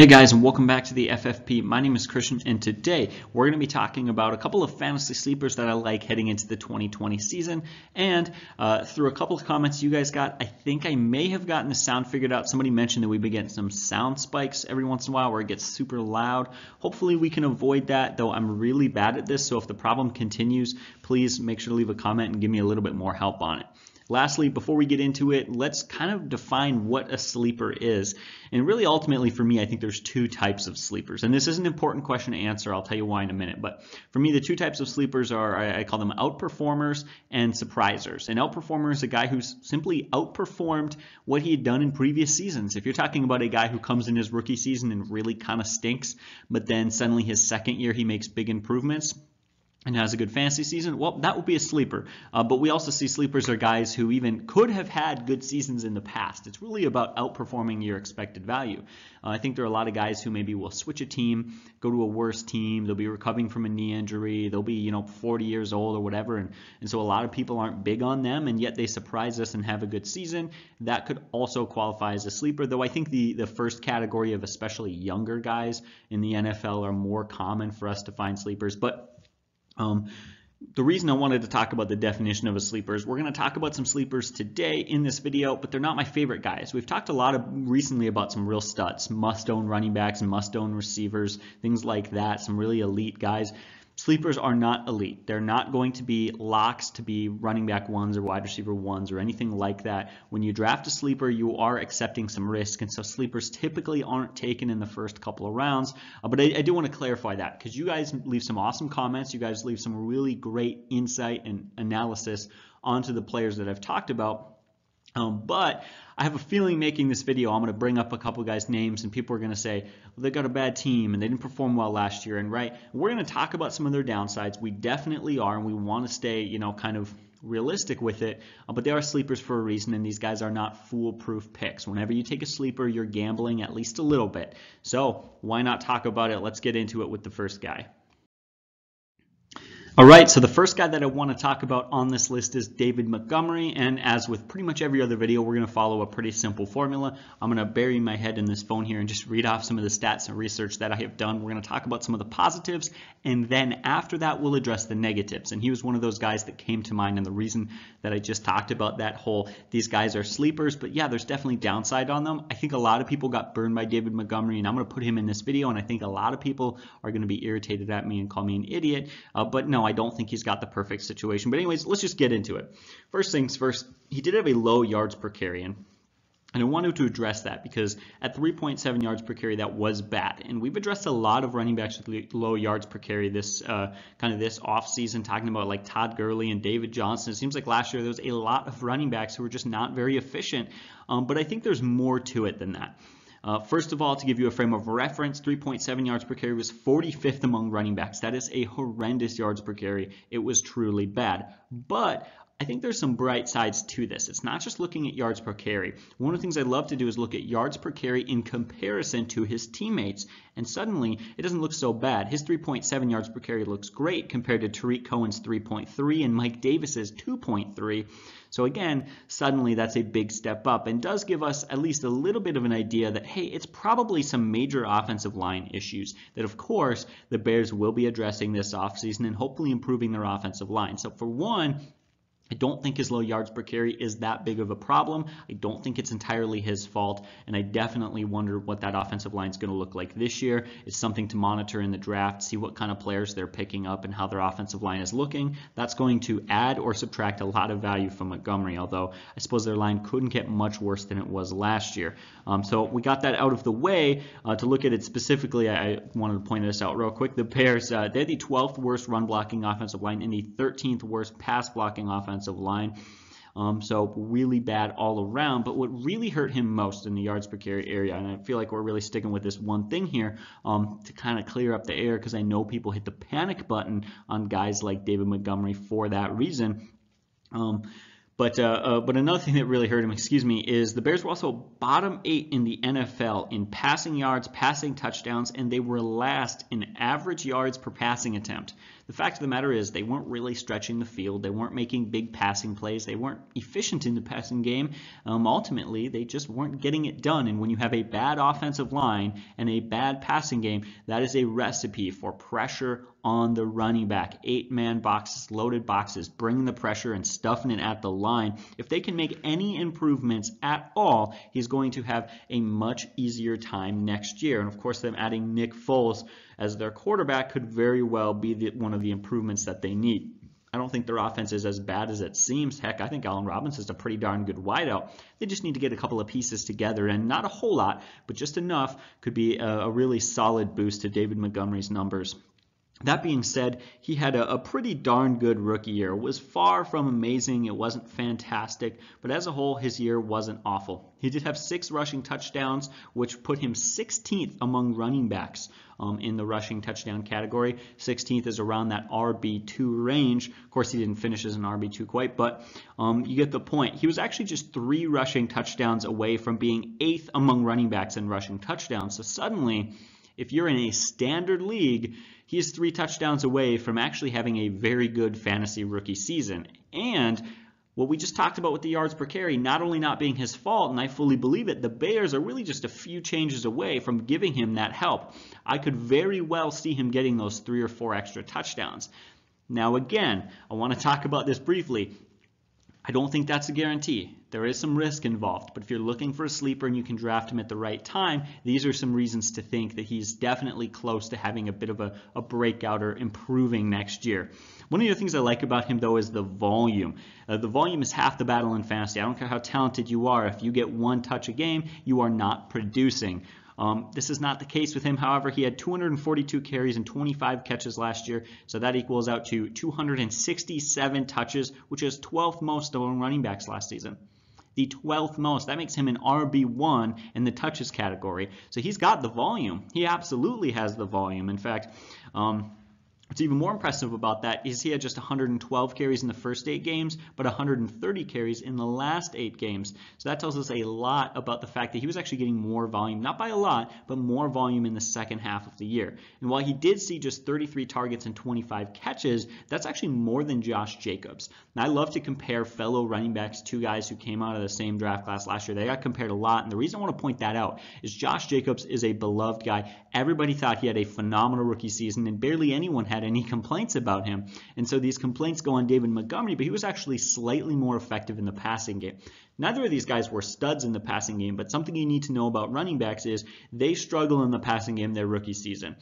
Hey guys, and welcome back to the FFP. My name is Christian, and today we're going to be talking about a couple of fantasy sleepers that I like heading into the 2020 season. And through a couple of comments you guys got, I think I may have gotten the sound figured out. Somebody mentioned that we've been getting some sound spikes every once in a while where it gets super loud. Hopefully we can avoid that, though I'm really bad at this. So if the problem continues, please make sure to leave a comment and give me a little bit more help on it. Lastly, before we get into it, let's kind of define what a sleeper is. And really, ultimately, for me, I think there's two types of sleepers. And this is an important question to answer. I'll tell you why in a minute. But for me, the two types of sleepers are, I call them outperformers and surprisers. An outperformer is a guy who's simply outperformed what he had done in previous seasons. If you're talking about a guy who comes in his rookie season and really kind of stinks, but then suddenly his second year he makes big improvements and has a good fantasy season, well, that would be a sleeper. But we also see sleepers are guys who even could have had good seasons in the past. It's really about outperforming your expected value. I think there are a lot of guys who maybe will switch a team, go to a worse team, they'll be recovering from a knee injury, they'll be 40 years old or whatever, and so a lot of people aren't big on them, and yet they surprise us and have a good season. That could also qualify as a sleeper, though I think the first category of especially younger guys in the NFL are more common for us to find sleepers. But the reason I wanted to talk about the definition of a sleeper is we're going to talk about some sleepers today in this video, but they're not my favorite guys. We've talked a lot recently about some real studs, must-own running backs and must-own receivers, things like that, some really elite guys. Sleepers are not elite. They're not going to be locks to be running back ones or wide receiver ones or anything like that. When you draft a sleeper, you are accepting some risk, and so sleepers typically aren't taken in the first couple of rounds. But I do want to clarify that, because you guys leave some awesome comments. You guys leave some really great insight and analysis onto the players that I've talked about. But I have a feeling making this video, I'm going to bring up a couple guys' names and people are going to say, well, they got a bad team and they didn't perform well last year. And right, we're going to talk about some of their downsides. We definitely are, and we want to stay, kind of realistic with it, but they are sleepers for a reason, and these guys are not foolproof picks. Whenever you take a sleeper, you're gambling at least a little bit. So why not talk about it? Let's get into it with the first guy. All right, so the first guy that I want to talk about on this list is David Montgomery, and as with pretty much every other video, we're going to follow a pretty simple formula. I'm going to bury my head in this phone here and just read off some of the stats and research that I have done. We're going to talk about some of the positives, and then after that, we'll address the negatives, and he was one of those guys that came to mind, and the reason that I just talked about that whole, these guys are sleepers, but yeah, there's definitely downside on them. I think a lot of people got burned by David Montgomery, and I'm going to put him in this video, and I think a lot of people are going to be irritated at me and call me an idiot, but no, I don't think he's got the perfect situation. But anyways, let's just get into it. First things first, he did have a low yards per carry, and I wanted to address that because at 3.7 yards per carry, that was bad. And we've addressed a lot of running backs with low yards per carry this this offseason, talking about like Todd Gurley and David Johnson. It seems like last year there was a lot of running backs who were just not very efficient, but I think there's more to it than that. First of all, to give you a frame of reference, 3.7 yards per carry was 45th among running backs. That is a horrendous yards per carry. It was truly bad. But I think there's some bright sides to this. It's not just looking at yards per carry. One of the things I love to do is look at yards per carry in comparison to his teammates, and suddenly it doesn't look so bad. His 3.7 yards per carry looks great compared to Tariq Cohen's 3.3 and Mike Davis's 2.3. So again, suddenly that's a big step up and does give us at least a little bit of an idea that, hey, it's probably some major offensive line issues that, of course, the Bears will be addressing this offseason and hopefully improving their offensive line. So for one, I don't think his low yards per carry is that big of a problem. I don't think it's entirely his fault, and I definitely wonder what that offensive line is going to look like this year. It's something to monitor in the draft, see what kind of players they're picking up and how their offensive line is looking. That's going to add or subtract a lot of value from Montgomery, although I suppose their line couldn't get much worse than it was last year. So we got that out of the way. To look at it specifically, I wanted to point this out real quick. The Bears, they're the 12th worst run-blocking offensive line and the 13th worst pass-blocking offensive line. So really bad all around. But what really hurt him most in the yards per carry area, and I feel like we're really sticking with this one thing here to kind of clear up the air, because I know people hit the panic button on guys like David Montgomery for that reason. But another thing that really hurt him, is the Bears were also bottom 8 in the NFL in passing yards, passing touchdowns, and they were last in average yards per passing attempt. The fact of the matter is they weren't really stretching the field. They weren't making big passing plays. They weren't efficient in the passing game. Ultimately, they just weren't getting it done. And when you have a bad offensive line and a bad passing game, that is a recipe for pressure on the running back. 8-man boxes, loaded boxes, bringing the pressure and stuffing it at the line. If they can make any improvements at all, he's going to have a much easier time next year. And of course, them adding Nick Foles as their quarterback could very well be one of the improvements that they need. I don't think their offense is as bad as it seems. Heck, I think Allen Robinson is a pretty darn good wideout. They just need to get a couple of pieces together, and not a whole lot, but just enough could be a really solid boost to David Montgomery's numbers. That being said, he had a pretty darn good rookie year. It was far from amazing. It wasn't fantastic, but as a whole, his year wasn't awful. He did have 6 rushing touchdowns, which put him 16th among running backs in the rushing touchdown category. 16th is around that RB2 range. Of course, he didn't finish as an RB2 quite, but you get the point. He was actually just 3 rushing touchdowns away from being 8th among running backs in rushing touchdowns. So suddenly, if you're in a standard league, he is 3 touchdowns away from actually having a very good fantasy rookie season. And what we just talked about with the yards per carry, not only not being his fault, and I fully believe it, the Bears are really just a few changes away from giving him that help. I could very well see him getting those 3 or 4 extra touchdowns. Now again, I want to talk about this briefly. I don't think that's a guarantee. There is some risk involved, but if you're looking for a sleeper and you can draft him at the right time, these are some reasons to think that he's definitely close to having a bit of a breakout or improving next year. One of the things I like about him, though, is the volume. The volume is half the battle in fantasy. I don't care how talented you are. If you get 1 touch a game, you are not producing. This is not the case with him. However, he had 242 carries and 25 catches last year, so that equals out to 267 touches, which is 12th most among running backs last season. The 12th most. That makes him an RB1 in the touches category. So he's got the volume. He absolutely has the volume. In fact, what's even more impressive about that is he had just 112 carries in the first 8 games, but 130 carries in the last 8 games. So that tells us a lot about the fact that he was actually getting more volume, not by a lot, but more volume in the second half of the year. And while he did see just 33 targets and 25 catches, that's actually more than Josh Jacobs. Now, I love to compare fellow running backs, 2 guys who came out of the same draft class last year. They got compared a lot, and the reason I want to point that out is Josh Jacobs is a beloved guy. Everybody thought he had a phenomenal rookie season, and barely anyone had any complaints about him. And so these complaints go on David Montgomery, but he was actually slightly more effective in the passing game. Neither of these guys were studs in the passing game, but something you need to know about running backs is they struggle in the passing game their rookie season.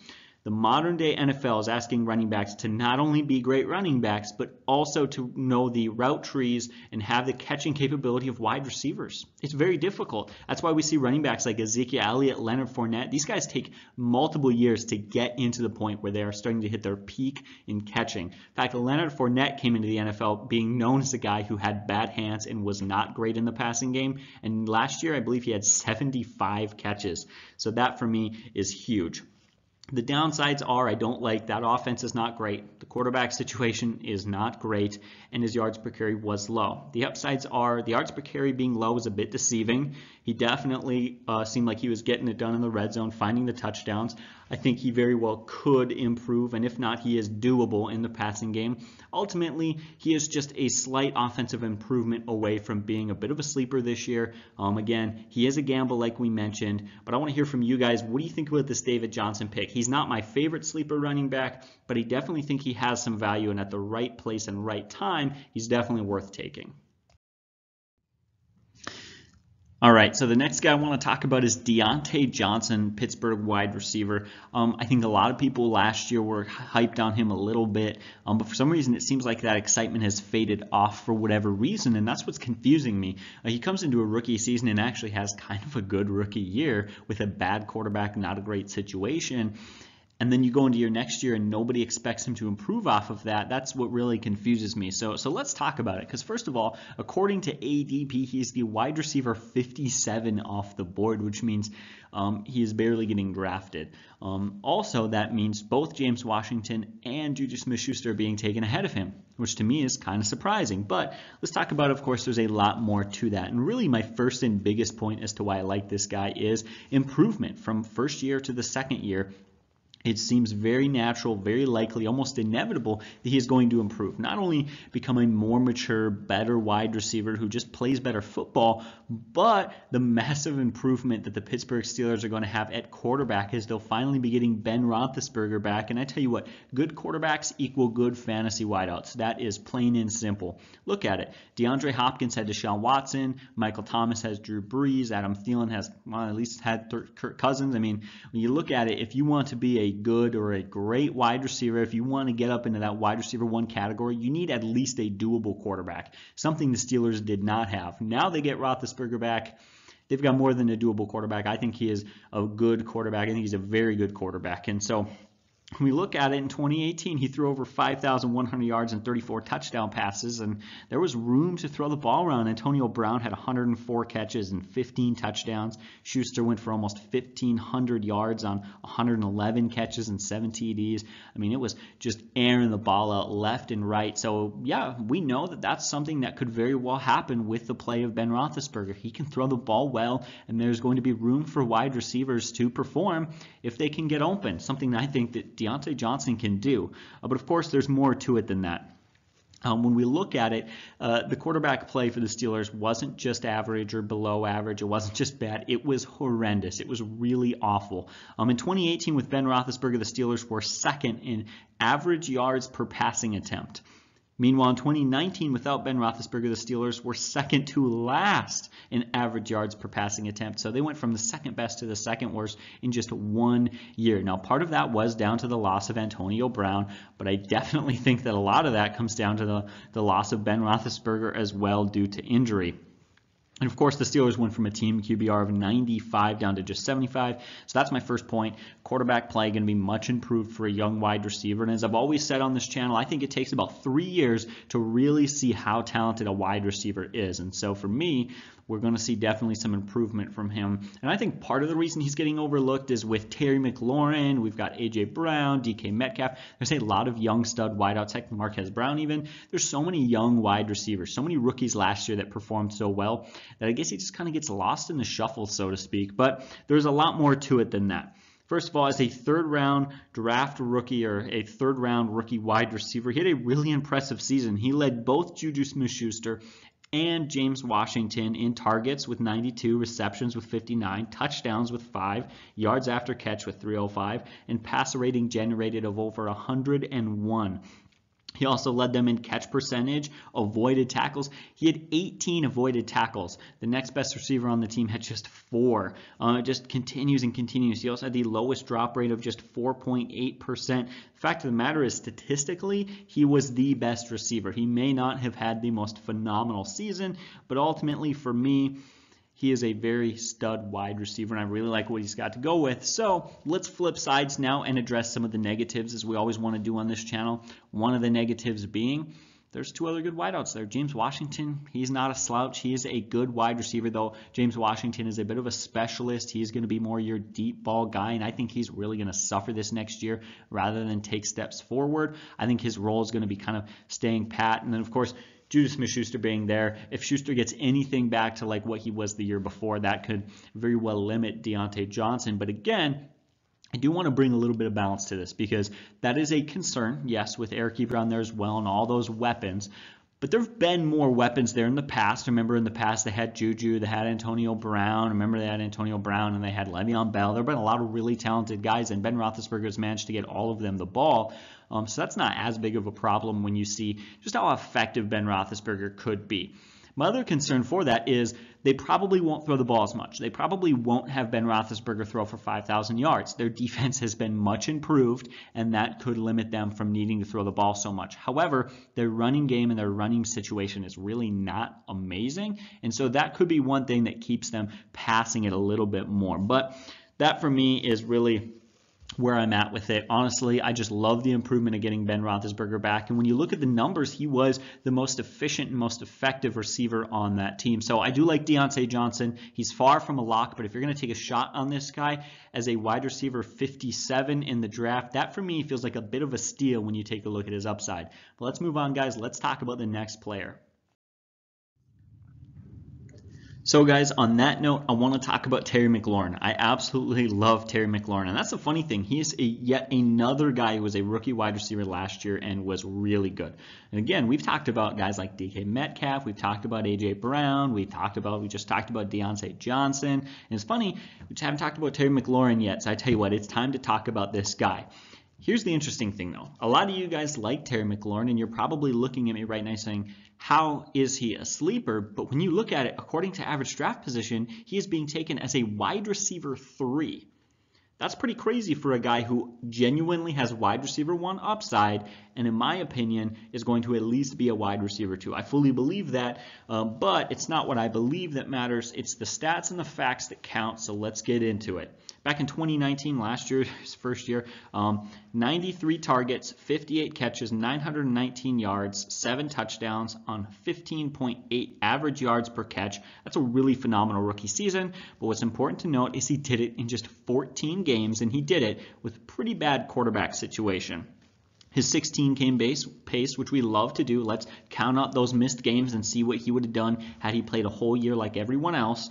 The modern day NFL is asking running backs to not only be great running backs, but also to know the route trees and have the catching capability of wide receivers. It's very difficult. That's why we see running backs like Ezekiel Elliott, Leonard Fournette. These guys take multiple years to get into the point where they are starting to hit their peak in catching. In fact, Leonard Fournette came into the NFL being known as a guy who had bad hands and was not great in the passing game. And last year, I believe he had 75 catches. So that for me is huge. The downsides are I don't like that offense is not great. The quarterback situation is not great, and his yards per carry was low. The upsides are the yards per carry being low is a bit deceiving. He definitely seemed like he was getting it done in the red zone, finding the touchdowns. I think he very well could improve, and if not, he is doable in the passing game. Ultimately, he is just a slight offensive improvement away from being a bit of a sleeper this year. Again, he is a gamble like we mentioned, but I want to hear from you guys. What do you think about this David Johnson pick? He's not my favorite sleeper running back, but I definitely think he has some value, and at the right place and right time, he's definitely worth taking. All right, so the next guy I want to talk about is Diontae Johnson, Pittsburgh wide receiver. I think a lot of people last year were hyped on him a little bit, but for some reason it seems like that excitement has faded off for whatever reason, and that's what's confusing me. He comes into a rookie season and actually has kind of a good rookie year with a bad quarterback, not a great situation. And then you go into your next year and nobody expects him to improve off of that. That's what really confuses me. So let's talk about it. Because first of all, according to ADP, he's the wide receiver 57 off the board, which means he is barely getting drafted. Also, that means both James Washington and Juju Smith-Schuster are being taken ahead of him. which to me is kind of surprising. But let's talk about, of course, there's a lot more to that. And really my first and biggest point as to why I like this guy is improvement from first year to the second year. It seems very natural, very likely, almost inevitable that he is going to improve. Not only become a more mature, better wide receiver who just plays better football, but the massive improvement that the Pittsburgh Steelers are going to have at quarterback is they'll finally be getting Ben Roethlisberger back. And I tell you what, good quarterbacks equal good fantasy wideouts. That is plain and simple. Look at it. DeAndre Hopkins had Deshaun Watson. Michael Thomas has Drew Brees. Adam Thielen has, well, at least had Kirk Cousins. I mean, when you look at it, if you want to be a good or a great wide receiver, if you want to get up into that wide receiver one category, you need at least a doable quarterback, something the Steelers did not have. Now they get Roethlisberger back. They've got more than a doable quarterback. I think he is a good quarterback. I think he's a very good quarterback. And so when we look at it, in 2018, he threw over 5,100 yards and 34 touchdown passes, and there was room to throw the ball around. Antonio Brown had 104 catches and 15 touchdowns. Schuster went for almost 1,500 yards on 111 catches and 7 TDs. I mean, it was just airing the ball out left and right. So, yeah, we know that that's something that could very well happen with the play of Ben Roethlisberger. He can throw the ball well, and there's going to be room for wide receivers to perform if they can get open, something I think that Diontae Johnson can do. But of course, there's more to it than that. When we look at it, the quarterback play for the Steelers wasn't just average or below average. It wasn't just bad. It was horrendous. It was really awful. In 2018 with Ben Roethlisberger, the Steelers were second in average yards per passing attempt. Meanwhile, in 2019, without Ben Roethlisberger, the Steelers were second to last in average yards per passing attempt. So they went from the second best to the second worst in just one year. Now, part of that was down to the loss of Antonio Brown, but I definitely think that a lot of that comes down to the loss of Ben Roethlisberger as well due to injury. And of course, the Steelers went from a team QBR of 95 down to just 75. So that's my first point. Quarterback play going to be much improved for a young wide receiver. And as I've always said on this channel, I think it takes about 3 years to really see how talented a wide receiver is. And so for me, we're going to see definitely some improvement from him. And I think part of the reason he's getting overlooked is with Terry McLaurin. We've got AJ Brown, DK Metcalf. There's a lot of young stud wideouts, like Marquez Brown even. There's so many young wide receivers, so many rookies last year that performed so well that I guess he just kind of gets lost in the shuffle, so to speak. But there's a lot more to it than that. First of all, as a third-round draft rookie or a third-round rookie wide receiver, he had a really impressive season. He led both Juju Smith-Schuster and James Washington in targets with 92, receptions with 59, touchdowns with 5, yards after catch with 305, and passer rating generated of over 101. He also led them in catch percentage, avoided tackles. He had 18 avoided tackles. The next best receiver on the team had just 4. It just continues and continues. He also had the lowest drop rate of just 4.8%. The fact of the matter is, statistically, he was the best receiver. He may not have had the most phenomenal season, but ultimately for me, he is a very stud wide receiver, and I really like what he's got to go with. So let's flip sides now and address some of the negatives, as we always want to do on this channel. One of the negatives being there's 2 other good wideouts there. James Washington, he's not a slouch. He is a good wide receiver, though. James Washington is a bit of a specialist. He's going to be more your deep ball guy, and I think he's really going to suffer this next year rather than take steps forward. I think his role is going to be kind of staying pat. And then, of course, Juju Smith-Schuster being there. If Schuster gets anything back to like what he was the year before, that could very well limit Diontae Johnson. But again, I do want to bring a little bit of balance to this because that is a concern, yes, with Eric Ebron there as well and all those weapons. But there have been more weapons there in the past. Remember, in the past, they had Juju, they had Antonio Brown. Remember, they had Antonio Brown, and they had Le'Veon Bell. There have been a lot of really talented guys, and Ben Roethlisberger's managed to get all of them the ball. So that's not as big of a problem when you see just how effective Ben Roethlisberger could be. My other concern for that is they probably won't throw the ball as much. They probably won't have Ben Roethlisberger throw for 5,000 yards. Their defense has been much improved, and that could limit them from needing to throw the ball so much. However, their running game and their running situation is really not amazing, and so that could be one thing that keeps them passing it a little bit more. But that for me is really where I'm at with it. Honestly, I just love the improvement of getting Ben Roethlisberger back. And when you look at the numbers, he was the most efficient and most effective receiver on that team. So I do like Diontae Johnson. He's far from a lock, but if you're going to take a shot on this guy as a wide receiver 57 in the draft, that for me feels like a bit of a steal when you take a look at his upside. But let's move on, guys. Let's talk about the next player. So guys, on that note, I want to talk about Terry McLaurin. I absolutely love Terry McLaurin. And that's the funny thing. He is yet another guy who was a rookie wide receiver last year and was really good. And again, we've talked about guys like DK Metcalf. We've talked about AJ Brown. We just talked about Diontae Johnson. And it's funny, we just haven't talked about Terry McLaurin yet. So I tell you what, it's time to talk about this guy. Here's the interesting thing though. A lot of you guys like Terry McLaurin, and you're probably looking at me right now saying, how is he a sleeper? But when you look at it, according to average draft position, he is being taken as a wide receiver 3. That's pretty crazy for a guy who genuinely has wide receiver 1 upside, and in my opinion, is going to at least be a wide receiver 2. I fully believe that, but it's not what I believe that matters. It's the stats and the facts that count, so let's get into it. Back in 2019, last year, his first year, 93 targets, 58 catches, 919 yards, 7 touchdowns on 15.8 average yards per catch. That's a really phenomenal rookie season, but what's important to note is he did it in just 14 games, and he did it with pretty bad quarterback situation. His 16-game pace, which we love to do. Let's count out those missed games and see what he would have done had he played a whole year like everyone else.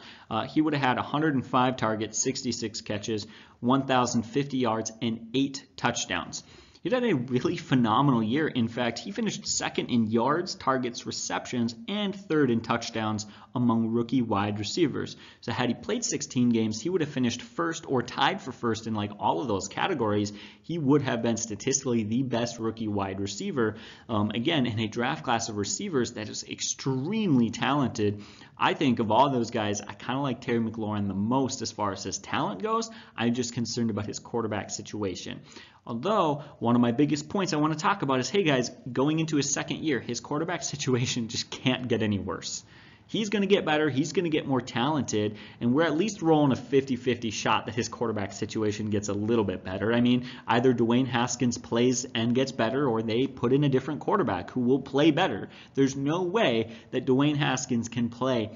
He would have had 105 targets, 66 catches, 1,050 yards, and 8 touchdowns. He had a really phenomenal year. In fact, he finished second in yards, targets, receptions, and third in touchdowns among rookie wide receivers. So had he played 16 games, he would have finished first or tied for first in like all of those categories. He would have been statistically the best rookie wide receiver. Again, in a draft class of receivers that is extremely talented. I think of all those guys, I kind of like Terry McLaurin the most as far as his talent goes. I'm just concerned about his quarterback situation. Although, one of my biggest points I want to talk about is, hey guys, going into his second year, his quarterback situation just can't get any worse. He's going to get better, he's going to get more talented, and we're at least rolling a 50-50 shot that his quarterback situation gets a little bit better. I mean, either Dwayne Haskins plays and gets better, or they put in a different quarterback who will play better. There's no way that Dwayne Haskins can play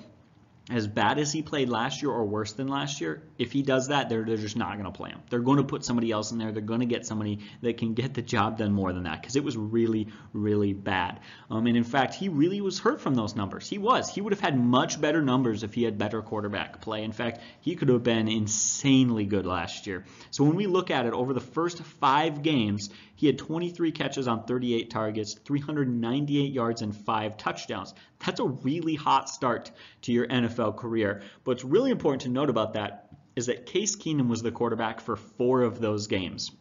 as bad as he played last year or worse than last year. If he does that, they're just not going to play him. They're going to put somebody else in there. They're going to get somebody that can get the job done more than that, because it was really, really bad. And in fact, he really was hurt from those numbers. He would have had much better numbers if he had better quarterback play. In fact, he could have been insanely good last year. So when we look at it, over the first 5 games, he had 23 catches on 38 targets, 398 yards, and 5 touchdowns. That's a really hot start to your NFL career. But what's really important to note about that is that Case Keenum was the quarterback for 4 of those games.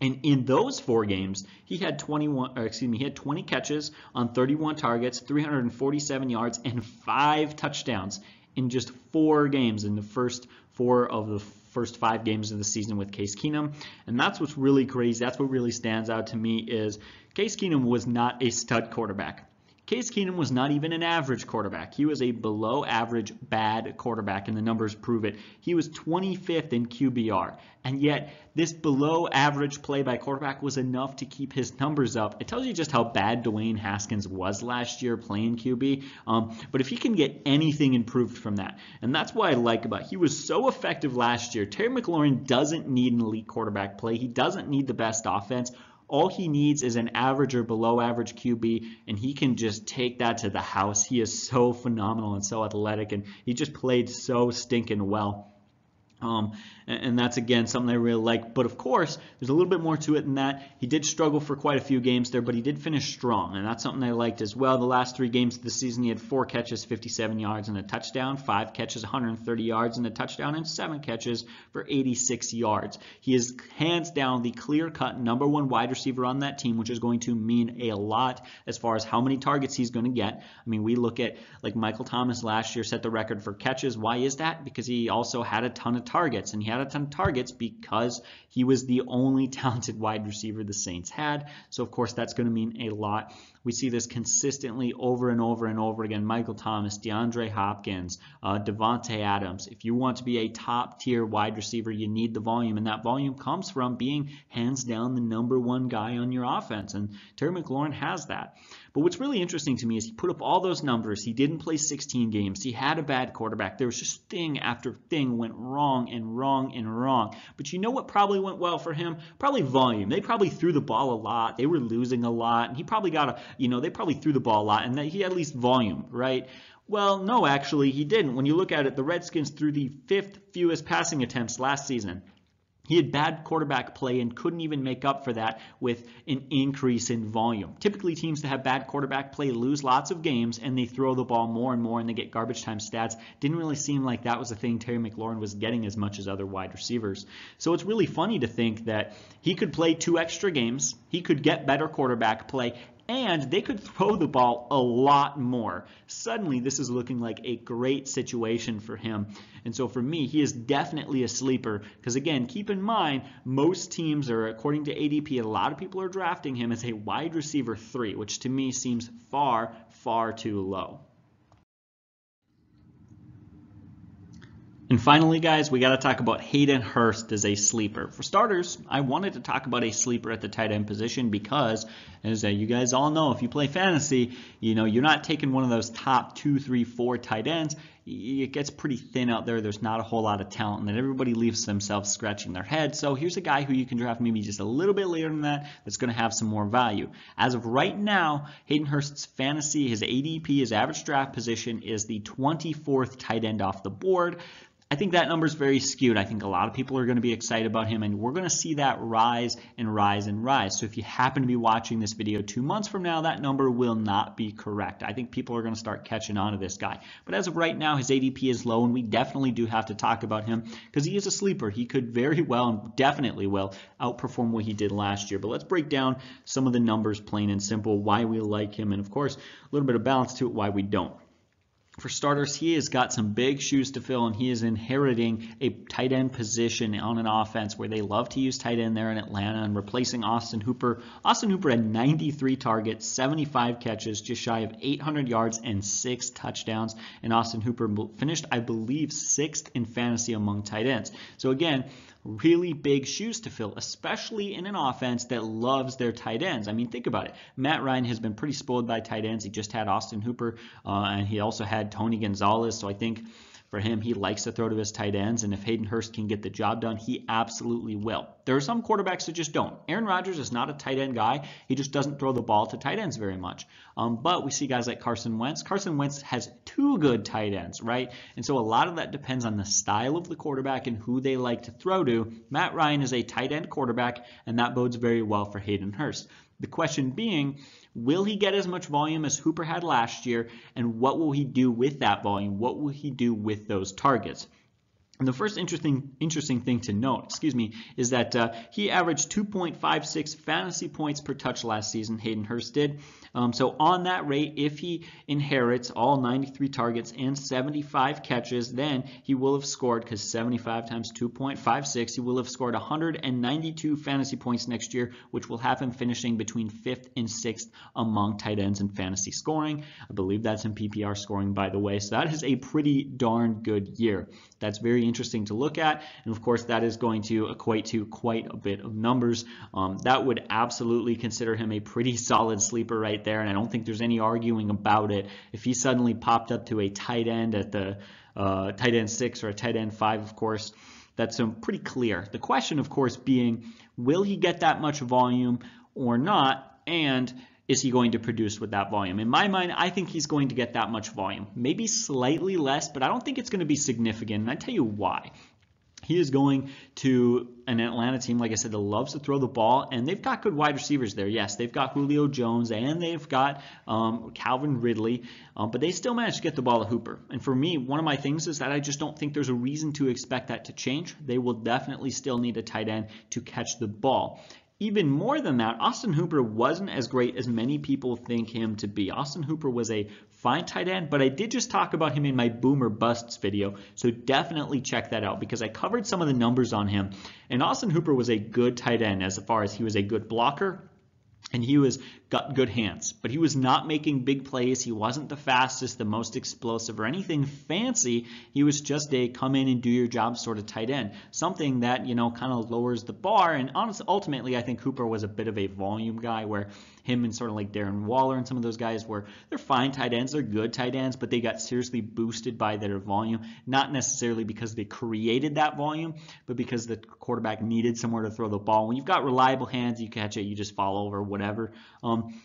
And in those 4 games, he had 20 catches on 31 targets, 347 yards, and 5 touchdowns in just 4 games in the first 4 of the first 5 games of the season with Case Keenum. And that's what's really crazy. That's what really stands out to me is Case Keenum was not a stud quarterback. Case Keenum was not even an average quarterback. He was a below average bad quarterback, and the numbers prove it. He was 25th in QBR, and yet this below average play by quarterback was enough to keep his numbers up. It tells you just how bad Dwayne Haskins was last year playing QB, but if he can get anything improved from that, and that's what I like about it. He was so effective last year. Terry McLaurin doesn't need an elite quarterback play. He doesn't need the best offense. All he needs is an average or below average QB, and he can just take that to the house. He is so phenomenal and so athletic, and he just played so stinking well. And that's, again, something I really like. But, of course, there's a little bit more to it than that. He did struggle for quite a few games there, but he did finish strong, and that's something I liked as well. The last 3 games of the season, he had 4 catches, 57 yards, and a touchdown, 5 catches, 130 yards, and a touchdown, and 7 catches for 86 yards. He is hands down the clear-cut number 1 wide receiver on that team, which is going to mean a lot as far as how many targets he's going to get. I mean, we look at, like, Michael Thomas last year set the record for catches. Why is that? Because he also had a ton of targets, and he had a ton of targets because he was the only talented wide receiver the Saints had. So of course that's going to mean a lot. We see this consistently over and over and over again. Michael Thomas, DeAndre Hopkins, Devontae Adams. If you want to be a top tier wide receiver, you need the volume, and that volume comes from being hands down the number one guy on your offense, and Terry McLaurin has that. But what's really interesting to me is he put up all those numbers. He didn't play 16 games. He had a bad quarterback. There was just thing after thing went wrong and wrong and wrong. But you know what probably went well for him? Probably volume. They probably threw the ball a lot. They were losing a lot. And he probably got a, you know, they probably threw the ball a lot, and that he had at least volume, right? Well, no, actually he didn't. When you look at it, the Redskins threw the 5th fewest passing attempts last season. He had bad quarterback play and couldn't even make up for that with an increase in volume. Typically, teams that have bad quarterback play lose lots of games and they throw the ball more and more and they get garbage time stats. Didn't really seem like that was a thing Terry McLaurin was getting as much as other wide receivers. So it's really funny to think that he could play 2 extra games, he could get better quarterback play, and they could throw the ball a lot more. Suddenly, this is looking like a great situation for him. And so for me, he is definitely a sleeper because, again, keep in mind, most teams are, according to ADP, a lot of people are drafting him as a wide receiver 3, which to me seems far, far too low. And finally, guys, we got to talk about Hayden Hurst as a sleeper. For starters, I wanted to talk about a sleeper at the tight end position because, as you guys all know, if you play fantasy, you know, you're not taking one of those top 2, 3, 4 tight ends. It gets pretty thin out there. There's not a whole lot of talent, and then everybody leaves themselves scratching their head. So here's a guy who you can draft maybe just a little bit later than that that's going to have some more value. As of right now, Hayden Hurst's fantasy, his ADP, his average draft position is the 24th tight end off the board. I think that number is very skewed. I think a lot of people are going to be excited about him, and we're going to see that rise and rise and rise. So if you happen to be watching this video 2 months from now, that number will not be correct. I think people are going to start catching on to this guy. But as of right now, his ADP is low, and we definitely do have to talk about him because he is a sleeper. He could very well and definitely will outperform what he did last year. But let's break down some of the numbers, plain and simple, why we like him, and of course, a little bit of balance to it, why we don't. For starters, he has got some big shoes to fill, and he is inheriting a tight end position on an offense where they love to use tight end there in Atlanta and replacing Austin Hooper. Austin Hooper had 93 targets, 75 catches, just shy of 800 yards, and 6 touchdowns. And Austin Hooper finished, I believe, 6th in fantasy among tight ends. So again, really big shoes to fill, especially in an offense that loves their tight ends. I mean, think about it. Matt Ryan has been pretty spoiled by tight ends. He just had Austin Hooper, and he also had Tony Gonzalez. So I think for him, he likes to throw to his tight ends, and if Hayden Hurst can get the job done, he absolutely will. There are some quarterbacks that just don't. Aaron Rodgers is not a tight end guy. He just doesn't throw the ball to tight ends very much. But we see guys like Carson Wentz. Carson Wentz has 2 good tight ends, right? And so a lot of that depends on the style of the quarterback and who they like to throw to. Matt Ryan is a tight end quarterback, and that bodes very well for Hayden Hurst. The question being, will he get as much volume as Hooper had last year, and what will he do with that volume? What will he do with those targets? And the first interesting thing to note, is that he averaged 2.56 fantasy points per touch last season, Hayden Hurst did. So on that rate, if he inherits all 93 targets and 75 catches, then he will have scored, because 75 times 2.56, he will have scored 192 fantasy points next year, which will have him finishing between 5th and 6th among tight ends in fantasy scoring. I believe that's in PPR scoring, by the way. So that is a pretty darn good year. That's very interesting to look at, and of course that is going to equate to quite a bit of numbers. That would absolutely consider him a pretty solid sleeper right there, and I don't think there's any arguing about it. If he suddenly popped up to a tight end at the tight end 6 or a tight end 5, of course, that's pretty clear. The question, of course, being, will he get that much volume or not, and is he going to produce with that volume? In my mind, I think he's going to get that much volume. Maybe slightly less, but I don't think it's going to be significant, and I tell you why. He is going to an Atlanta team, like I said, that loves to throw the ball, and they've got good wide receivers there. Yes, they've got Julio Jones, and they've got Calvin Ridley, but they still managed to get the ball to Hooper. And for me, one of my things is that I just don't think there's a reason to expect that to change. They will definitely still need a tight end to catch the ball. Even more than that, Austin Hooper wasn't as great as many people think him to be. Austin Hooper was a fine tight end, but I did just talk about him in my Boomer Busts video, so definitely check that out because I covered some of the numbers on him. And Austin Hooper was a good tight end as far as he was a good blocker. and he was got good hands, but he was not making big plays. He wasn't the fastest, the most explosive, or anything fancy. He was just a come in and do your job sort of tight end, something that, you know, kind of lowers the bar. And honestly, ultimately, I think Hooper was a bit of a volume guy, where him and sort of like Darren Waller and some of those guys were, they're fine tight ends, they're good tight ends, but they got seriously boosted by their volume, not necessarily because they created that volume, but because the quarterback needed somewhere to throw the ball. When you've got reliable hands, you catch it, you just fall over, whatever.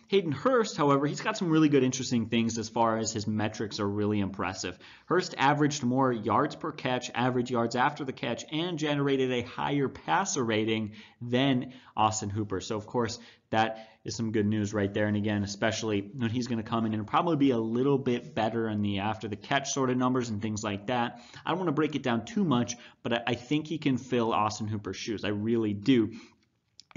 Hayden Hurst, however, he's got some really good, interesting things as far as his metrics are really impressive. Hurst averaged more yards per catch, average yards after the catch, and generated a higher passer rating than Austin Hooper. So, of course, that is some good news right there. And again, especially when he's going to come in and probably be a little bit better in the after the catch sort of numbers and things like that. I don't want to break it down too much, but I think he can fill Austin Hooper's shoes. I really do.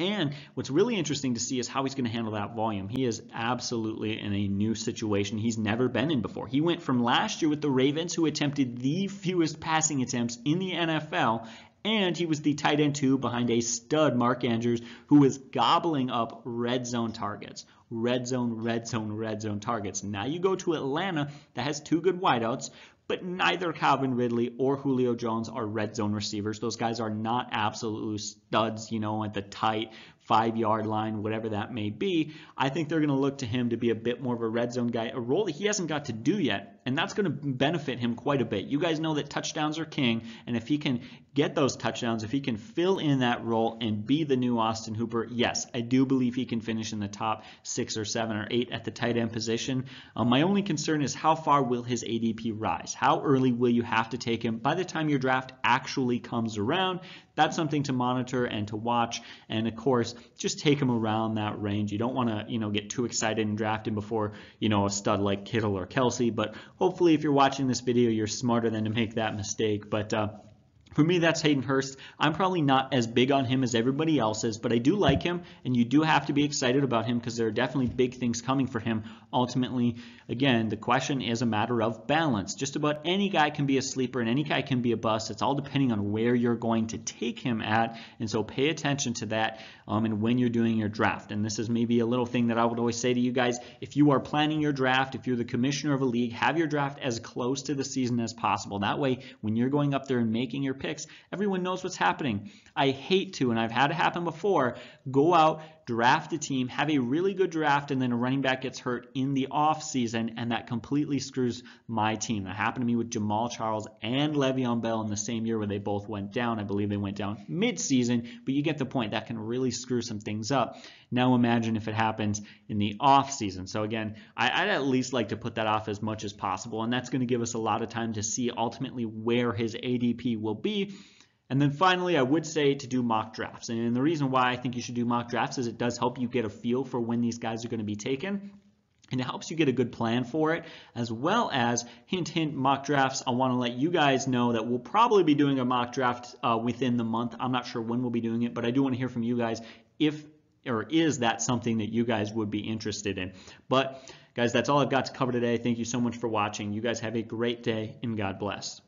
And what's really interesting to see is how he's going to handle that volume. He is absolutely in a new situation he's never been in before. He went from last year with the Ravens, who attempted the fewest passing attempts in the NFL, and he was the tight end two behind a stud, Mark Andrews, who was gobbling up red zone targets. Red zone targets. Now you go to Atlanta that has two good wideouts, but neither Calvin Ridley or Julio Jones are red zone receivers. Those guys are not absolute studs, you know, at the tight 5-yard line, whatever that may be. I think they're going to look to him to be a bit more of a red zone guy, a role that he hasn't got to do yet, and that's going to benefit him quite a bit. You guys know that touchdowns are king, and if he can get those touchdowns, if he can fill in that role and be the new Austin Hooper, yes, I do believe he can finish in the top 6 or 7 or 8 at the tight end position. My only concern is how far will his ADP rise? How early will you have to take him by the time your draft actually comes around? That's something to monitor and to watch, and of course, just take him around that range. You don't want to, you know, get too excited and draft him before, you know, a stud like Kittle or Kelsey, but hopefully if you're watching this video, you're smarter than to make that mistake. But for me, that's Hayden Hurst. I'm probably not as big on him as everybody else is, but I do like him, and you do have to be excited about him because there are definitely big things coming for him. Ultimately, again, the question is a matter of balance. Just about any guy can be a sleeper, and any guy can be a bust. It's all depending on where you're going to take him at, and so pay attention to that and when you're doing your draft. And this is maybe a little thing that I would always say to you guys. If you are planning your draft, if you're the commissioner of a league, have your draft as close to the season as possible. That way, when you're going up there and making your picks, everyone knows what's happening. I hate to, and I've had it happen before, go out, draft a team, have a really good draft, and then a running back gets hurt in the offseason, and that completely screws my team. That happened to me with Jamal Charles and Le'Veon Bell in the same year where they both went down. I believe they went down mid-season, but you get the point. That can really screw some things up. Now imagine if it happens in the offseason. So again, I'd at least like to put that off as much as possible, and that's going to give us a lot of time to see ultimately where his ADP will be. And then finally, I would say to do mock drafts. And the reason why I think you should do mock drafts is it does help you get a feel for when these guys are going to be taken. And it helps you get a good plan for it, as well as, hint, hint, mock drafts. I want to let you guys know that we'll probably be doing a mock draft within the month. I'm not sure when we'll be doing it, but I do want to hear from you guys if or is that something that you guys would be interested in. But guys, that's all I've got to cover today. Thank you so much for watching. You guys have a great day, and God bless.